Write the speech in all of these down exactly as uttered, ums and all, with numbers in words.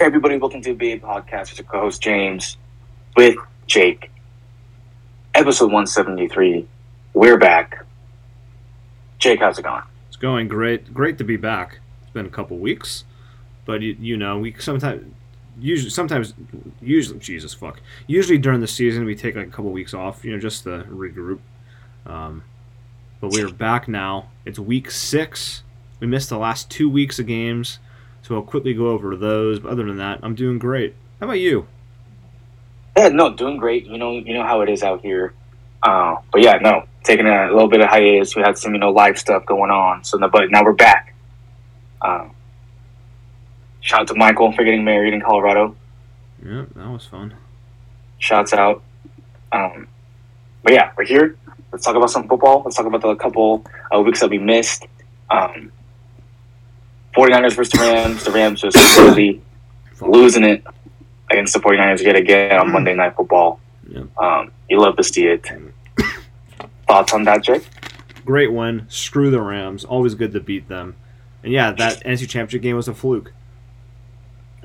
Everybody, welcome to the B A. Podcast with your co-host James, with Jake. Episode one seventy-three. We're back. Jake, how's it going? It's going great. Great to be back. It's been a couple weeks, but you, you know, we sometimes, usually, sometimes, usually, Jesus fuck. Usually during the season, we take like a couple weeks off, you know, just to regroup. Um, but we're back now. It's week six. We missed the last two weeks of games. So I'll quickly go over those. But other than that, I'm doing great. How about you? Yeah, no, doing great. You know, you know how it is out here. Uh, but yeah, no, taking a little bit of hiatus. We had some, you know, live stuff going on. So, no, but now we're back. Uh, shout out to Michael for getting married in Colorado. Yeah, that was fun. Shouts out. Um, but yeah, we're here. Let's talk about some football. Let's talk about the couple of weeks that we missed. Um, forty-niners versus the Rams. The Rams just really losing it against the forty-niners yet again on Monday Night Football. Yeah. Um, you love to see it. Thoughts on that, Jake? Great win. Screw the Rams. Always good to beat them. And, yeah, that N F C Championship game was a fluke.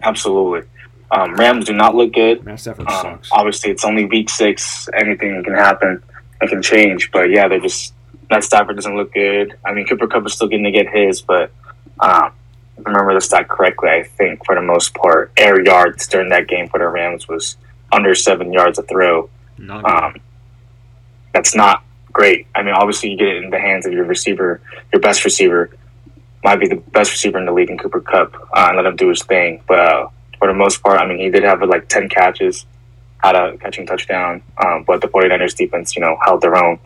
Absolutely. Um, Rams do not look good. Matt Stafford um, sucks. Obviously, it's only week six. Anything can happen. It can change. But, yeah, they just – Matt Stafford doesn't look good. I mean, Cooper Kupp is still getting to get his, but – Um, if I remember the stat correctly, I think for the most part, air yards during that game for the Rams was under seven yards a throw. Um, that's not great. I mean, obviously, you get it in the hands of your receiver, your best receiver, might be the best receiver in the league in Cooper Kupp, uh, and let him do his thing. But uh, for the most part, I mean, he did have like ten catches, had a catching touchdown. Um, but the forty-niners defense, you know, held their own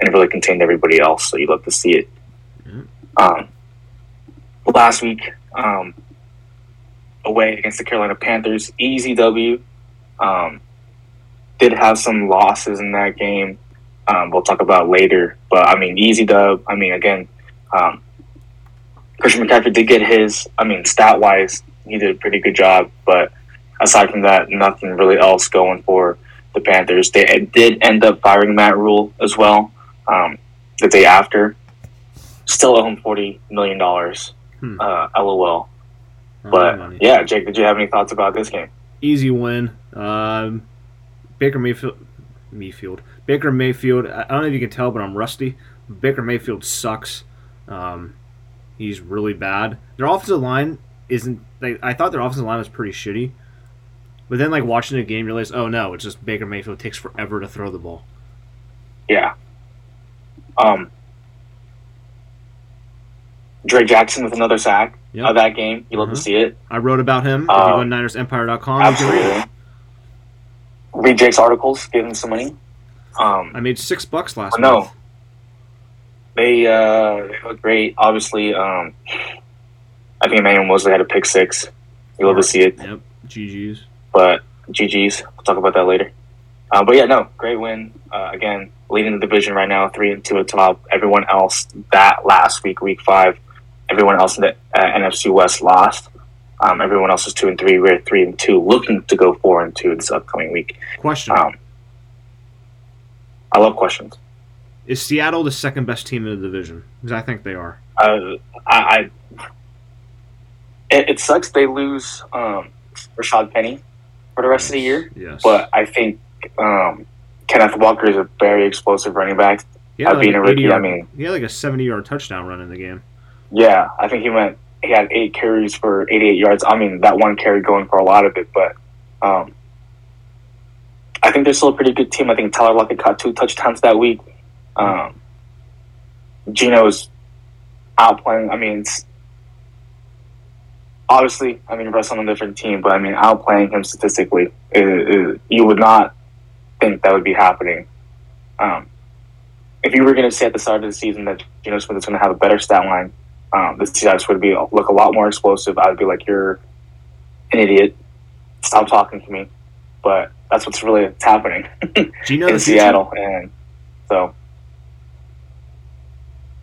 and really contained everybody else. So you love to see it. Mm-hmm. Um, Last week, um, away against the Carolina Panthers, easy W. Um, did have some losses in that game. Um, we'll talk about later. But, I mean, easy dub. I mean, again, um, Christian McCaffrey did get his. I mean, stat-wise, he did a pretty good job. But aside from that, nothing really else going for the Panthers. They did end up firing Matt Rule as well um, the day after. Still owe him forty million dollars. Hmm. Uh, LOL. But, oh, yeah, Jake, did you have any thoughts about this game? Easy win. Um, Baker Mayfield, Mayfield. Baker Mayfield, I don't know if you can tell, but I'm rusty. Baker Mayfield sucks. Um, he's really bad. Their offensive line isn't like, – I thought their offensive line was pretty shitty. But then, like, watching the game, you realize, oh, no, it's just Baker Mayfield takes forever to throw the ball. Yeah. Um. Dre Jackson with another sack yep. of that game. You love mm-hmm. to see it. I wrote about him. Uh, if you go to Niners Empire dot com. Absolutely. Read Jake's articles. Give him some money. Um, I made six bucks last no. month. No. They, uh, they look great. Obviously, um, I think Emmanuel Mosley had a pick six. You love right. to see it. Yep. G G's. But G G's. We'll talk about that later. Uh, but, yeah, no, great win. Uh, again, leading the division right now, three and two at top. Everyone else that last week, week five, everyone else in the uh, N F C West lost. Um, everyone else is two and three. We're three and two, looking to go four and two this upcoming week. Question: um, I love questions. Is Seattle the second best team in the division? Because I think they are. Uh, I, I it, it sucks they lose um, Rashad Penny for the rest yes. of the year. Yes. But I think um, Kenneth Walker is a very explosive running back. Yeah, like being a rookie, I mean, he had like a seventy-yard touchdown run in the game. Yeah, I think he went. He had eight carries for eighty-eight yards. I mean, that one carry going for a lot of it, but um, I think they're still a pretty good team. I think Tyler Lockett caught two touchdowns that week. Um, Geno's outplaying. I mean, it's, obviously, I mean, Russ on a different team, but I mean, outplaying him statistically, it, it, you would not think that would be happening. Um, if you were going to say at the start of the season that Geno Smith is going to have a better stat line. Um, the Seahawks would be look a lot more explosive. I would be like, you're an idiot. Stop talking to me. But that's what's really it's happening Geno in Seattle. Future? And so,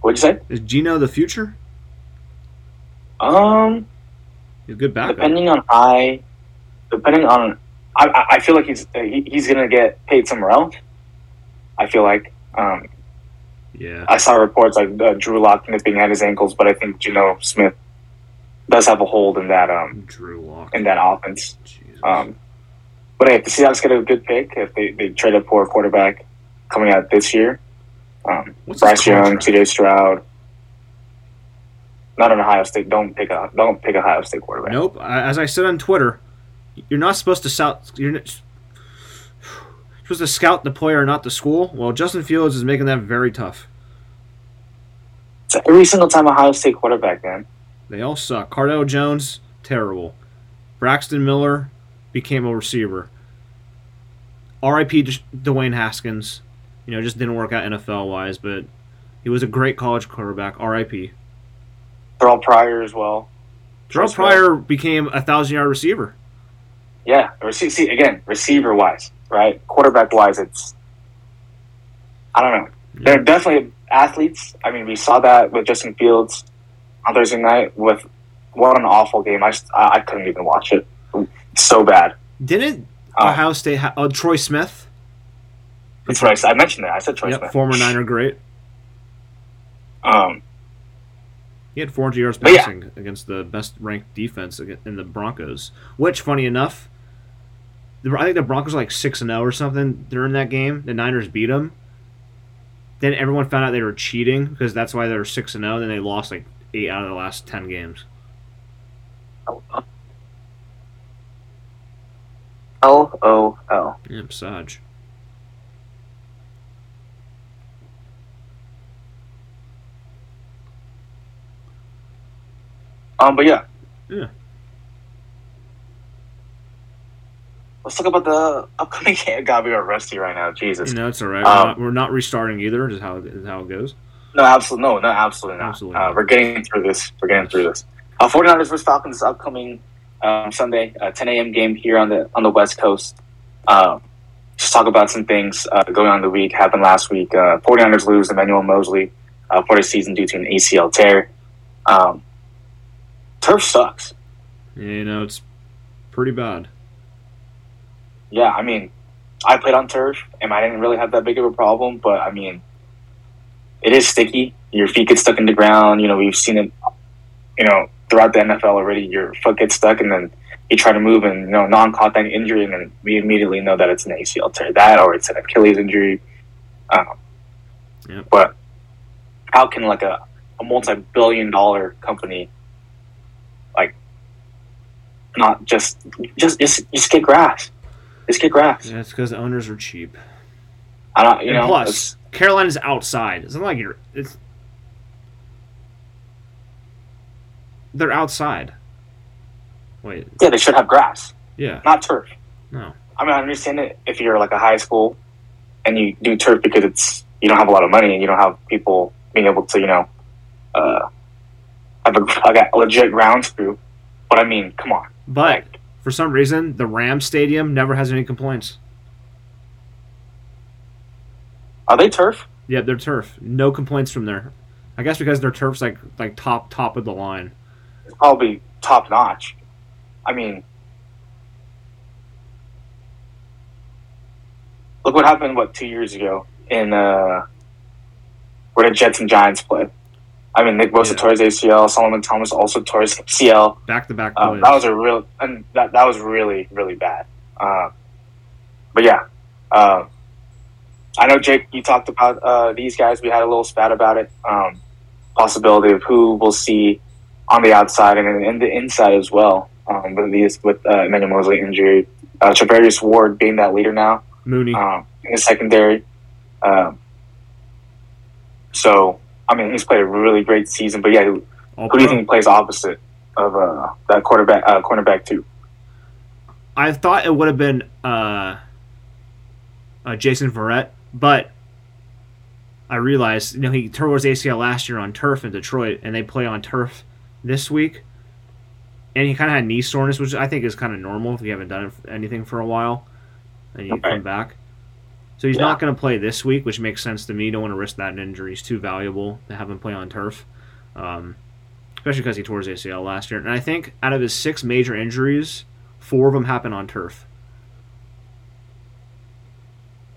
what'd you say? Is Geno the future? Um, he's good backup. Depending on I, depending on, I, I feel like he's he, he's gonna get paid somewhere else. I feel like. Um, Yeah, I saw reports like uh, Drew Lock nipping at his ankles, but I think Geno Smith does have a hold in that um Drew Walker. in that offense. Jesus. Um, but hey, if the Seahawks get a good pick, if they, they trade up for a quarterback coming out this year, um, Bryce Young, T J Stroud. Not an Ohio State. Don't pick a don't pick Ohio State quarterback. Nope. As I said on Twitter, you're not supposed to scout. You're not, you're supposed to scout the player, not the school. Well, Justin Fields is making that very tough. So every single time Ohio State quarterback, man. They all suck. Cardell Jones, terrible. Braxton Miller became a receiver. R I P Dwayne Haskins. You know, just didn't work out N F L-wise, but he was a great college quarterback. R I P Terrell Pryor as well. Terrell Pryor became a thousand-yard receiver. Yeah. See, again, receiver-wise, right? Quarterback-wise, it's – I don't know. Yeah. They're definitely athletes. I mean, we saw that with Justin Fields on Thursday night with what an awful game. I, just, I couldn't even watch it. It's so bad. Didn't um, Ohio State ha- – oh, Troy Smith? That's right. I mentioned that. I said Troy yep, Smith. Former Niner great. Um. He had four hundred yards passing yeah. against the best-ranked defense in the Broncos, which, funny enough, I think the Broncos are like six and oh or something during that game. The Niners beat them. Then everyone found out they were cheating because that's why they were six and oh, and then they lost like eight out of the last ten games. L O L Yeah, Saj. Um, but yeah, yeah. Let's talk about the upcoming game. God, we are rusty right now. Jesus, you know, it's all right. Um, we're, not, we're not restarting either. Is how is how it goes. No, absolutely, no, no, absolutely not. Absolutely not. Uh, we're getting through this. We're getting through this. Uh, forty-niners versus Falcons this upcoming um, Sunday, uh, ten a.m. game here on the on the West Coast. Uh, just talk about some things uh, going on the week. Happened last week. Uh, forty-niners lose Emmanuel Mosley uh, for the season due to an A C L tear. Um, Turf sucks. Yeah, you know, it's pretty bad. Yeah, I mean, I played on turf, and I didn't really have that big of a problem, but, I mean, it is sticky. Your feet get stuck in the ground. You know, we've seen it, you know, throughout the N F L already. Your foot gets stuck, and then you try to move, and, you know, non-contact injury, and then we immediately know that it's an A C L tear. That, or it's an Achilles injury. Um, yep. But how can, like, a, a multi-billion dollar company Not just, just, just, just get grass. Just get grass. Yeah, it's because the owners are cheap. I don't, you and know. Plus, Carolina's outside. It's not like you're. It's, they're outside. Wait. Yeah, they should have grass. Yeah. Not turf. No. I mean, I understand it if you're like a high school, and you do turf because it's you don't have a lot of money and you don't have people being able to you know, uh, have a, like a legit grounds crew. But I mean, come on. But like, for some reason, the Rams Stadium never has any complaints. Are they turf? Yeah, they're turf. No complaints from there. I guess because their turf's like like top top of the line. It's probably top notch. I mean, look what happened. What two years ago in uh, where the Jets and Giants played. I mean, Nick Bosa yeah. tore his A C L. Solomon Thomas also tore his A C L. Back to back. That was a real, and that that was really really bad. Uh, but yeah, uh, I know Jake. You talked about uh, these guys. We had a little spat about it. Um, possibility of who we'll see on the outside and in the inside as well. Um, with these, with uh, Emmanuel Mosley injury, uh, Traverius Ward being that leader now. Mooney um, in the secondary. Uh, so. I mean, he's played a really great season, but yeah, who, who do you think plays opposite of uh, that quarterback, uh, cornerback two? I thought it would have been uh, uh, Jason Verrett, but I realized, you know, he tore his A C L last year on turf in Detroit, and they play on turf this week, and he kind of had knee soreness, which I think is kind of normal if you haven't done anything for a while, and you okay. come back. So he's yeah. not going to play this week, which makes sense to me. Don't want to risk that in injury. He's too valuable to have him play on turf, um, especially because he tore his A C L last year. And I think out of his six major injuries, four of them happened on turf.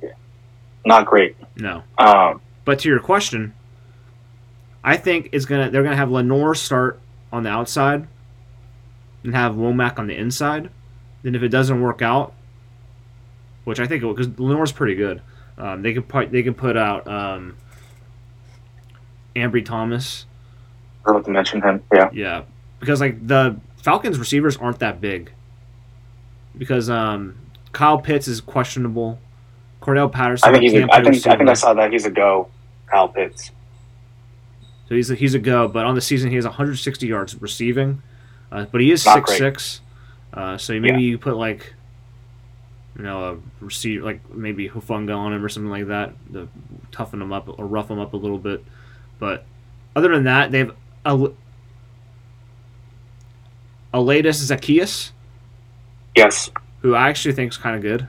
Yeah. Not great. No. Um, but to your question, I think it's gonna. They're going to have Lenore start on the outside and have Womack on the inside. Then if it doesn't work out, which I think it will, because Lenore's pretty good. Um, they could put they could put out um, Ambry Thomas. I forgot to mention him. Yeah. Yeah, because like the Falcons receivers aren't that big. Because um, Kyle Pitts is questionable. Cordell Patterson. I think he's a, I think I think I saw that he's a go. Kyle Pitts. So he's a, he's a go, but on the season he has one hundred sixty yards receiving, uh, but he is six foot six. Uh, so maybe yeah. you put like, you know, a receiver like maybe Hufanga on him or something like that to toughen him up or rough him up a little bit. But other than that, they have Al- Aledis Zacchaeus. Yes. Who I actually think is kind of good.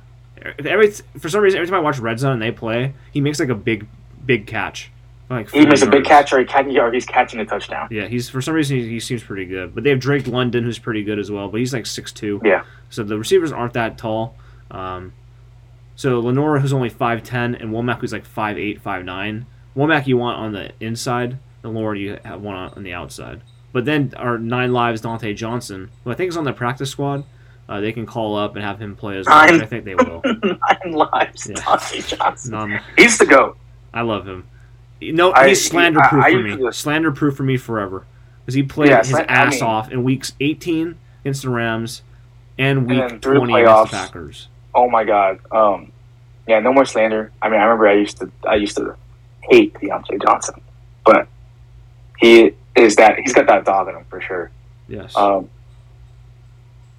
Every for some reason, every time I watch Red Zone and they play, he makes like a big, big catch. Like he makes yards. a big catch or a catch yard. He's catching a touchdown. Yeah, he's for some reason he, he seems pretty good. But they have Drake London, who's pretty good as well. But he's like six foot two. Yeah. So the receivers aren't that tall. Um, so Lenora, who's only five foot ten, and Womack, who's like five foot eight, five foot nine. Womack you want on the inside. Lenora you have one on, on the outside. But then our nine lives Dante Johnson, who I think is on the practice squad. Uh, they can call up and have him play as well. Nine, I think they will. Nine lives, yeah. Dante Johnson. None. He's the GOAT. I love him. No, I, he's slander-proof I, I, for me. Slander-proof for me forever. Because he played yeah, his sl- ass I mean, off in weeks eighteen against the Rams and week and twenty playoffs, against the Packers. Oh, my God. Um, yeah, no more slander. I mean, I remember I used to I used to hate Deontay Johnson. But he is that, he's got that dog in him for sure. Yes. Um,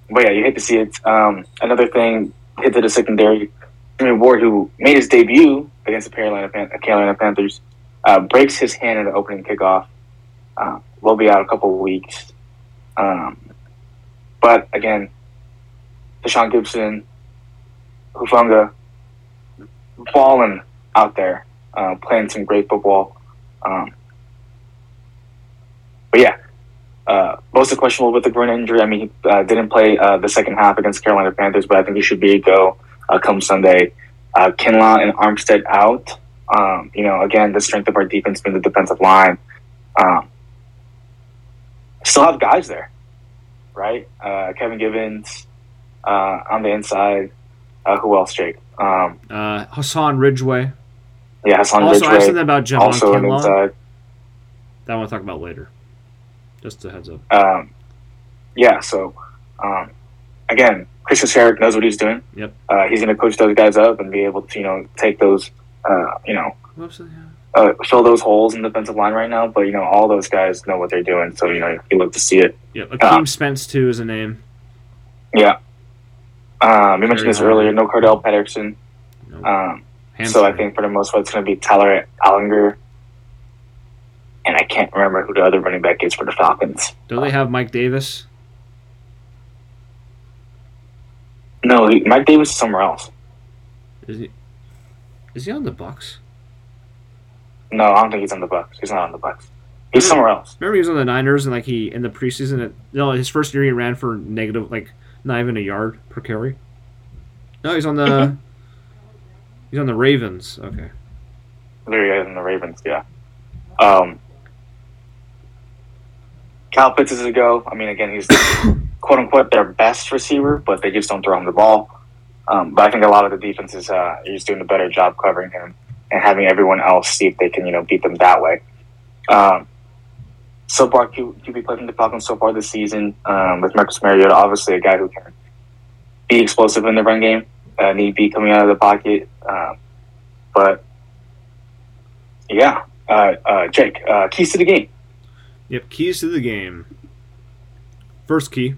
but, yeah, you hate to see it. Um, another thing, hit to the secondary. Jimmy Ward, who made his debut against the Carolina, Pan- Carolina Panthers, uh, breaks his hand in the opening kickoff. Uh, will be out a couple of weeks. Um, but, again, Deshaun Gibson, Hufanga, balling out there, uh, playing some great football. Um, but, yeah. Uh, Bosa questionable with the groin injury. I mean, he uh, didn't play uh, the second half against Carolina Panthers, but I think he should be a go uh, come Sunday. Uh, Kinlaw and Armstead out. Um, you know, again, the strength of our defense being the defensive line. Um, still have guys there, right? Uh, Kevin Givens uh, on the inside. Uh, who else, Jake? Um, uh, Hassan Ridgeway. Yeah, Hassan also, Ridgeway. Also, I said that about Javon also Kinlaw. Also on the inside. That I want to talk about later. Just a heads up. Um, yeah, so, um, again, Christian Sherrick knows what he's doing. Yep. Uh, he's going to coach those guys up and be able to, you know, take those, uh, you know, uh, fill those holes in the defensive line right now. But, you know, all those guys know what they're doing. So, you know, you look to see it. Yep. Akeem um, Spence, too, is a name. Yeah. Um, you mentioned this earlier. No Cordell Patterson. Nope. Um, so, I think for the most part, it's going to be Tyler Allinger. And I can't remember who the other running back is for the Falcons. Do they have Mike Davis? No, he, Mike Davis is somewhere else. Is he? Is he on the Bucs? No, I don't think he's on the Bucs. He's not on the Bucs. He's remember, somewhere else. Remember, he was on the Niners and like he in the preseason. It, no, his first year he ran for negative, like not even a yard per carry. No, he's on the. Mm-hmm. He's on the Ravens. Okay. There he is on the Ravens. Yeah. Um. Kyle Pitts is a go. I mean, again, he's quote unquote their best receiver, but they just don't throw him the ball. Um, but I think a lot of the defenses uh, are just doing a better job covering him and having everyone else see if they can, you know, beat them that way. Um, so far, Q- QB play from the Falcons so far this season um, with Marcus Mariota, obviously a guy who can be explosive in the run game, uh, need be coming out of the pocket. Um, but yeah. Uh, uh, Jake, uh, keys to the game. Yep, keys to the game. First key.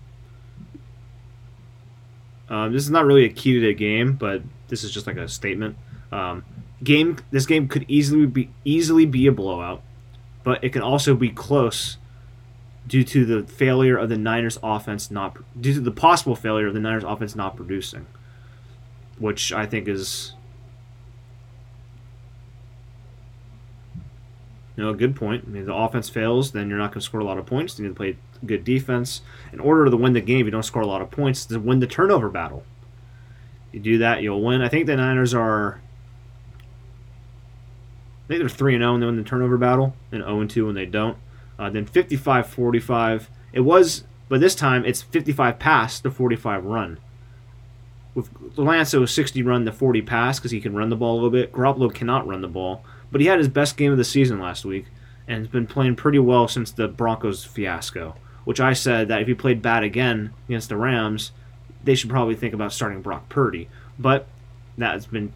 Um, this is not really a key to the game, but this is just like a statement. Um, game. This game could easily be easily be a blowout, but it can also be close due to the failure of the Niners offense not due to the possible failure of the Niners offense not producing, which I think is. No, good point. I mean, if the offense fails, then you're not going to score a lot of points. You need to play good defense. In order to win the game, if you don't score a lot of points, to win the turnover battle. You do that, you'll win. I think the Niners are... I think they're three and oh when they win the turnover battle, and oh and two when they don't. Uh, then fifty-five forty-five. It was But this time, it's fifty-five pass to forty-five run. With Lanso, sixty run to forty pass because he can run the ball a little bit. Garoppolo cannot run the ball, but he had his best game of the season last week and has been playing pretty well since the Broncos fiasco, which I said that if he played bad again against the Rams, they should probably think about starting Brock Purdy. But that's been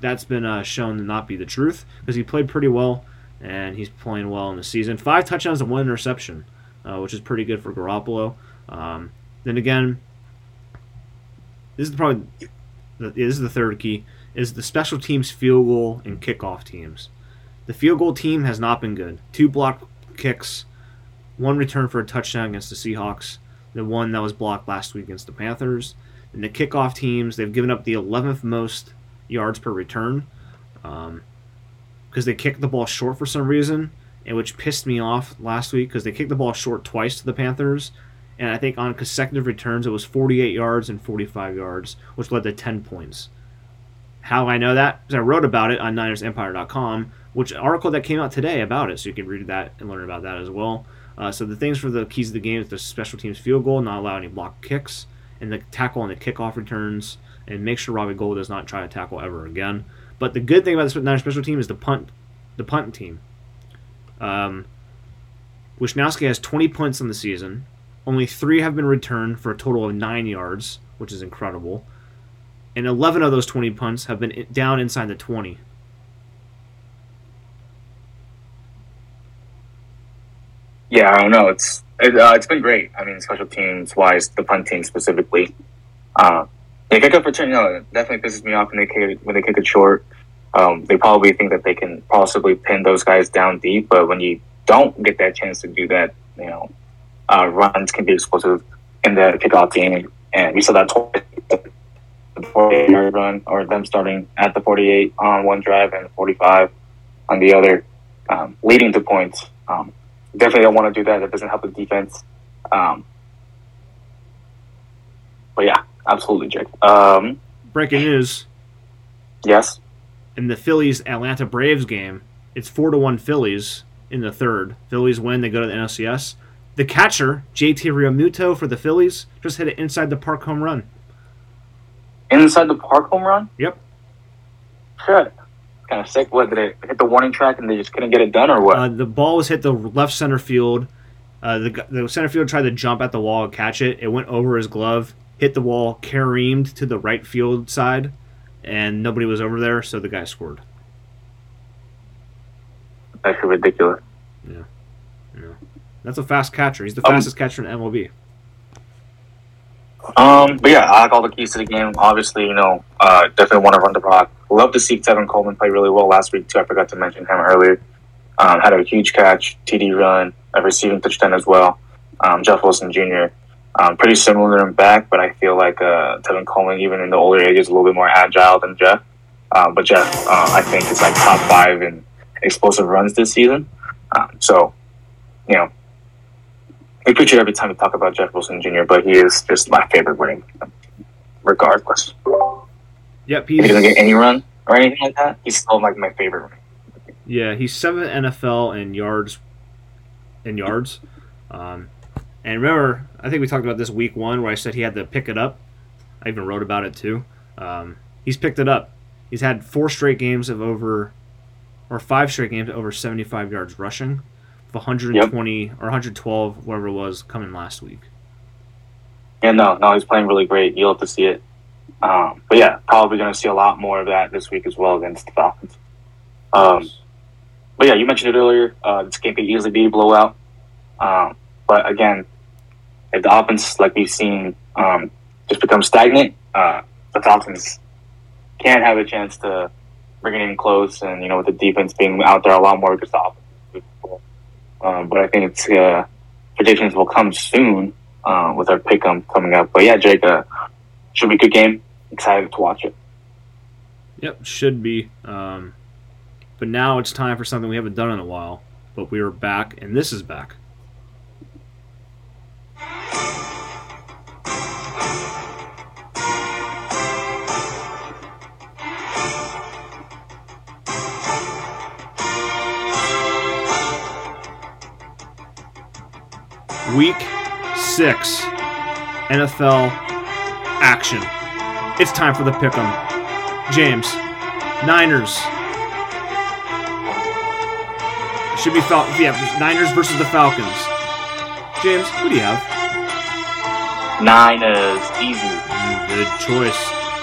that's been uh, shown to not be the truth because he played pretty well and he's playing well in the season. Five touchdowns and one interception. Uh, which is pretty good for Garoppolo. Um, then again, this is probably the, this is the third key, is the special teams field goal and kickoff teams. The field goal team has not been good. Two blocked kicks, one return for a touchdown against the Seahawks, the one that was blocked last week against the Panthers. And the kickoff teams, they've given up the eleventh most yards per return because um, they kicked the ball short for some reason. And which pissed me off last week because they kicked the ball short twice to the Panthers. And I think on consecutive returns, it was forty-eight yards and forty-five yards, which led to ten points. How I know that? Because I wrote about it on Niners Empire dot com, which article that came out today about it. So you can read that and learn about that as well. Uh, so the things for the keys of the game is the special teams field goal, not allow any block kicks, and the tackle on the kickoff returns, and make sure Robbie Gould does not try to tackle ever again. But the good thing about the Niners special team is the punt, the punt team. Um, Wishnowsky has twenty punts on the season. Only three have been returned for a total of nine yards, which is incredible. And eleven of those twenty punts have been down inside the twenty. Yeah, I don't know. It's it, uh, it's been great. I mean, special teams wise, the punt team specifically. Uh, they kick up return. You know, it definitely pisses me off when they kick, when they kick it short. Um, they probably think that they can possibly pin those guys down deep, but when you don't get that chance to do that, you know, uh, runs can be explosive in the kickoff game, and we saw that twice, the forty-eight-yard run, or them starting at the forty-eight on one drive and forty-five on the other, um, leading to points. Um, definitely don't want to do that. That doesn't help the defense. Um, but yeah, absolutely, Jake. Um, Breaking news. Yes. In the Phillies-Atlanta Braves game, it's four to one Phillies in the third. Phillies win, they go to the N L C S. The catcher, J T. Realmuto for the Phillies, just hit an inside-the-park home run. Inside-the-park home run? Yep. Shit. Kind of sick. What, did it hit the warning track and they just couldn't get it done, or what? Uh, the ball was hit the left center field. Uh, the, the center field tried to jump at the wall and catch it. It went over his glove, hit the wall, careened to the right field side. And nobody was over there, so the guy scored. That's ridiculous. Yeah. Yeah. That's a fast catcher. He's the um, fastest catcher in M L B. Um, but yeah, I like all the keys to the game. Obviously, you know, uh, definitely want to run the rock. Love to see Tevin Coleman play really well last week, too. I forgot to mention him earlier. Um, had a huge catch, T D run, a receiving touchdown as well. Um, Jeff Wilson Junior Um, pretty similar in back, but I feel like uh, Tevin Coleman, even in the older age, is a little bit more agile than Jeff. Uh, but Jeff, uh, I think, is like top five in explosive runs this season. Um, so, you know, we preach it every time we talk about Jeff Wilson Junior, but he is just my favorite running back, regardless. Yep, he's, he doesn't get any run or anything like that. He's still like my favorite. Yeah, he's seventh N F L in yards. In yards, um. And remember, I think we talked about this week one where I said he had to pick it up. I even wrote about it too. Um, he's picked it up. He's had four straight games of over, or five straight games of over seventy-five yards rushing, with one hundred twenty yep. or one hundred twelve, whatever it was, coming last week. Yeah, no, no, he's playing really great. You'll have to see it. Um, but yeah, probably going to see a lot more of that this week as well against the Falcons. Um, but yeah, you mentioned it earlier. Uh, this game could easily be a blowout. Um, but again, if the offense, like we've seen, um, just becomes stagnant, uh, the Falcons can't have a chance to bring it in close. And, you know, with the defense being out there a lot more, because the offense um, But I think it's uh, predictions will come soon uh, with our pick 'em coming up. But, yeah, Jake, uh, should be a good game. Excited to watch it. Yep, should be. Um, but now it's time for something we haven't done in a while. But we are back, and this is back. Week six N F L action. It's time for the pick'em. James, Niners. Should be Fal- yeah, Niners versus the Falcons. James, who do you have? Niners, easy. Good choice.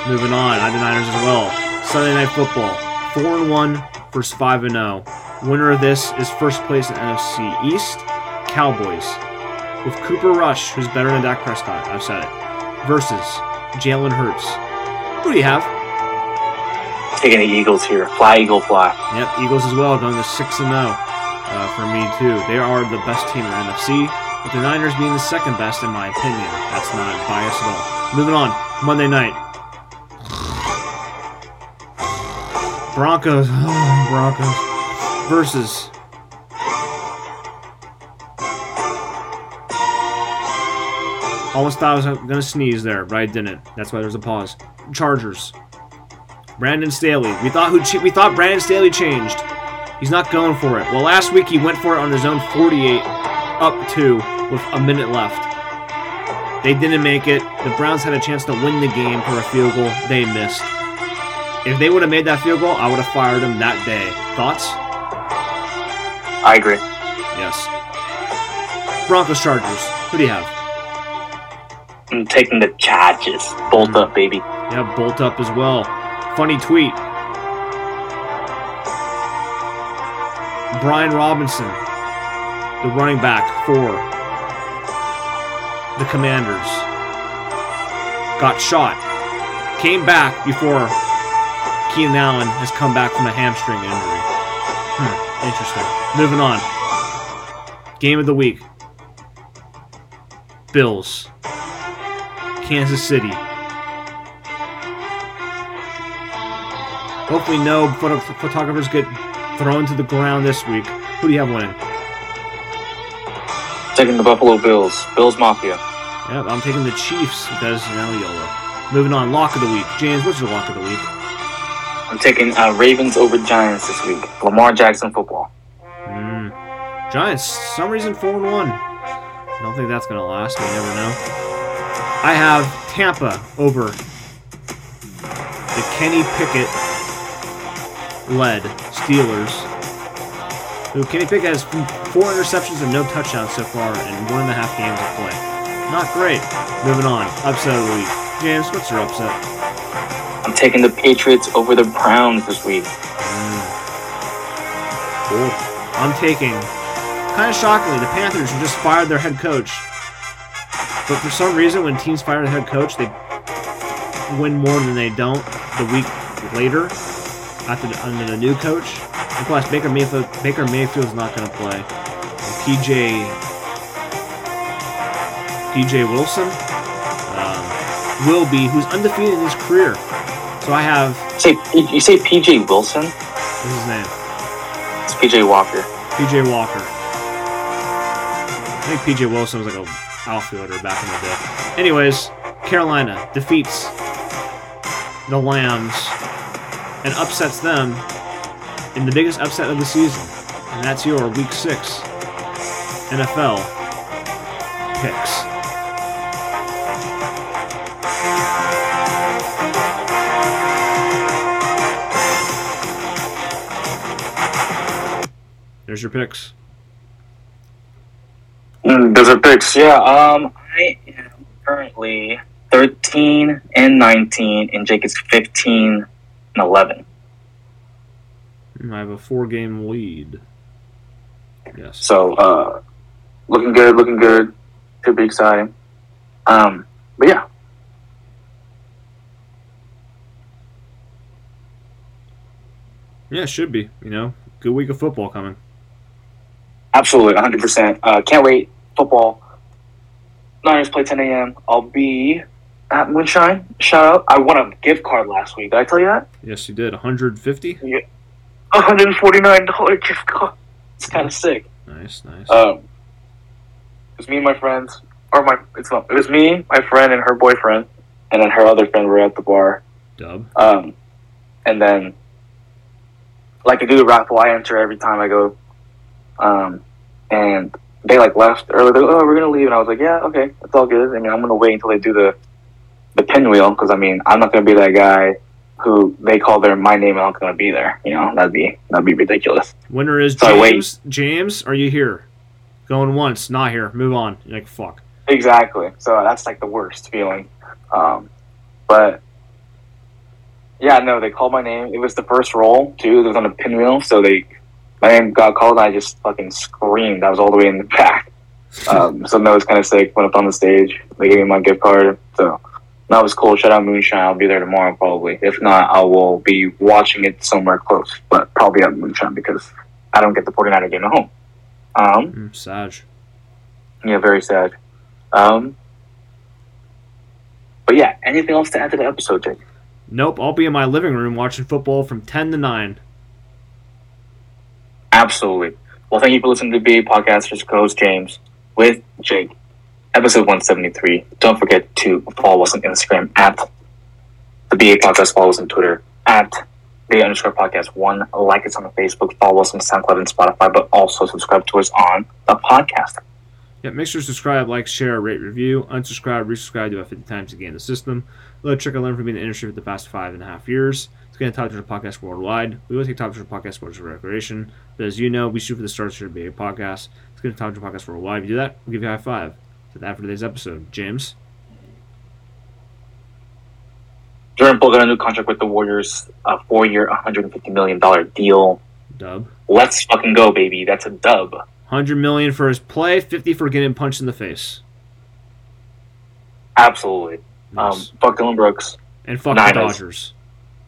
Moving on, I have the Niners as well. Sunday Night Football, four and one versus five and zero. Winner of this is first place in N F C East, Cowboys, with Cooper Rush, who's better than Dak Prescott. I've said it. Versus Jalen Hurts. Who do you have? Taking the Eagles here. Fly Eagle fly. Yep, Eagles as well, going to six and zero. Uh, for me too. They are the best team in the N F C, with the Niners being the second best in my opinion. That's not biased at all. Moving on, Monday night. Broncos, oh, Broncos versus almost thought I was going to sneeze there, but I didn't. That's why there's a pause. Chargers. Brandon Staley. We thought who che- we thought Brandon Staley changed. He's not going for it. Well, last week he went for it on his own forty-eight, up two with a minute left. They didn't make it. The Browns had a chance to win the game for a field goal. They missed. If they would have made that field goal, I would have fired him that day. Thoughts? I agree. Yes. Broncos Chargers. Who do you have? I'm taking the Chargers. Bolt mm. up, baby. Yeah, bolt up as well. Funny tweet. Brian Robinson, the running back for the Commanders, got shot. Came back before Keenan Allen has come back from a hamstring injury. Hmm, interesting. Moving on. Game of the week. Bills. Kansas City. Hopefully no photo- photographers get thrown to the ground this week. Who do you have winning? Taking the Buffalo Bills. Bills Mafia. Yep, I'm taking the Chiefs because, you know, YOLO. Moving on. Lock of the week. James, what's your lock of the week? I'm taking uh, Ravens over Giants this week. Lamar Jackson football. Mm. Giants, for some reason, four and one. I don't think that's going to last. You never know. I have Tampa over the Kenny Pickett-led Steelers. Who Kenny Pickett has four interceptions and no touchdowns so far in one and a half games of play. Not great. Moving on. Upset of the week. James, what's your upset? I'm taking the Patriots over the Browns this week. Mm. Cool. I'm taking, kind of shockingly, the Panthers who just fired their head coach. But for some reason, when teams fire the head coach, they win more than they don't the week later after the, under the new coach. And plus, Baker Mayfield Baker Mayfield's not going to play. And P J P J Wilson um, will be, who's undefeated in his career. So I have... You say P J Wilson? What's his name? It's P J Walker. P J Walker. I think P J Wilson was like an outfielder back in the day. Anyways, Carolina defeats the Lambs and upsets them in the biggest upset of the season. And that's your Week six N F L picks. There's your picks. Mm, those are picks, yeah. Um, I am currently thirteen and nineteen, and Jake is fifteen and eleven. I have a four-game lead. Yes. So, uh, looking good, looking good. Could be exciting. Um, but yeah. Yeah, it should be. You know, good week of football coming. Absolutely, one hundred percent. Uh, can't wait. Football. Niners play ten a.m. I'll be at Moonshine. Shout out. I won a gift card last week. Did I tell you that? Yes, you did. one hundred fifty dollars? Yeah. one hundred forty-nine dollars gift card. It's kind of sick. Nice, nice. Um, it was me and my friends. Or my, it's not, it was me, my friend, and her boyfriend. And then her other friend were at the bar. Dub. Um, and then, like I do the raffle, I enter every time I go. Um, and they like left early. They're like, oh, we're gonna leave, and I was like, yeah, okay, that's all good. I mean, I'm gonna wait until they do the the pinwheel, because I mean, I'm not gonna be that guy who they call their my name and I'm gonna be there. You know, that'd be that'd be ridiculous. Winner is so James. James, are you here? Going once, not here. Move on. You're like, fuck. Exactly. So that's like the worst feeling. Um, but yeah, no, they called my name. It was the first roll too. It was on a pinwheel, so they. My name got called, and I just fucking screamed. I was all the way in the back. Um, so that was kind of sick. Went up on the stage. They gave me my gift card. So that was cool. Shout out Moonshine. I'll be there tomorrow, probably. If not, I will be watching it somewhere close, but probably at Moonshine because I don't get the forty-niner game at home. Um, mm, sad. Yeah, very sad. Um, but yeah, anything else to add to the episode, Jake? Nope. I'll be in my living room watching football from ten to nine. Absolutely. Well, thank you for listening to the B A. Podcast. This is co-host James with Jake, episode one seventy-three. Don't forget to follow us on Instagram at the B A. Podcast. Follow us on Twitter at the underscore podcast one. Like us on Facebook. Follow us on SoundCloud and Spotify, but also subscribe to us on the podcast. Yeah, make sure to subscribe, like, share, rate, review, unsubscribe, resubscribe, do it fifty times to gain the system. A little trick I learned from being in the industry for the past five and a half years. It's going to Top Twitter Podcast worldwide. We will take Top Twitter Podcast for recreation. But as you know, we shoot for the stars here at B A Podcast. It's going to Top Twitter Podcast worldwide. If you do that, we'll give you a high five. So that for today's episode. James? Jordan Poole got a new contract with the Warriors. A four-year, one hundred fifty million dollars deal. Dub. Let's fucking go, baby. That's a dub. one hundred million dollars for his play, fifty dollars for getting punched in the face. Absolutely. Nice. Um, fuck Dylan Brooks. And fuck Niners. The Dodgers.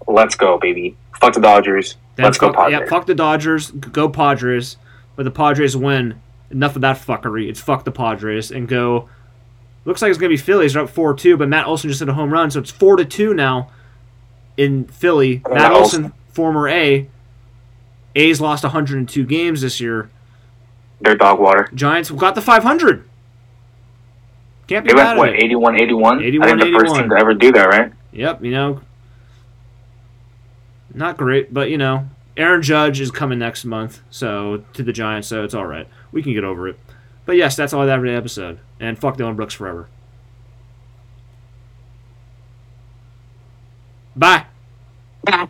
Let's go, baby. Fuck the Dodgers. Then Let's fuck, go Padres. Yeah, fuck the Dodgers. Go Padres. But the Padres win. Enough of that fuckery. It's fuck the Padres. And go... Looks like it's going to be Phillies. They're up four two, but Matt Olson just hit a home run, so it's four to two now in Philly. Matt, Matt Olson, Olson, former A. A's lost one hundred two games this year. They're dog water. Giants got the five hundred. Can't be bad at it. They went, what, eighty-one eighty-one? eighty-one, I think the first team to ever do that, right? Yep, you know... Not great, but, you know, Aaron Judge is coming next month so to the Giants, so it's all right. We can get over it. But, yes, that's all I have for the episode. And fuck Dylan Brooks forever. Bye. Bye.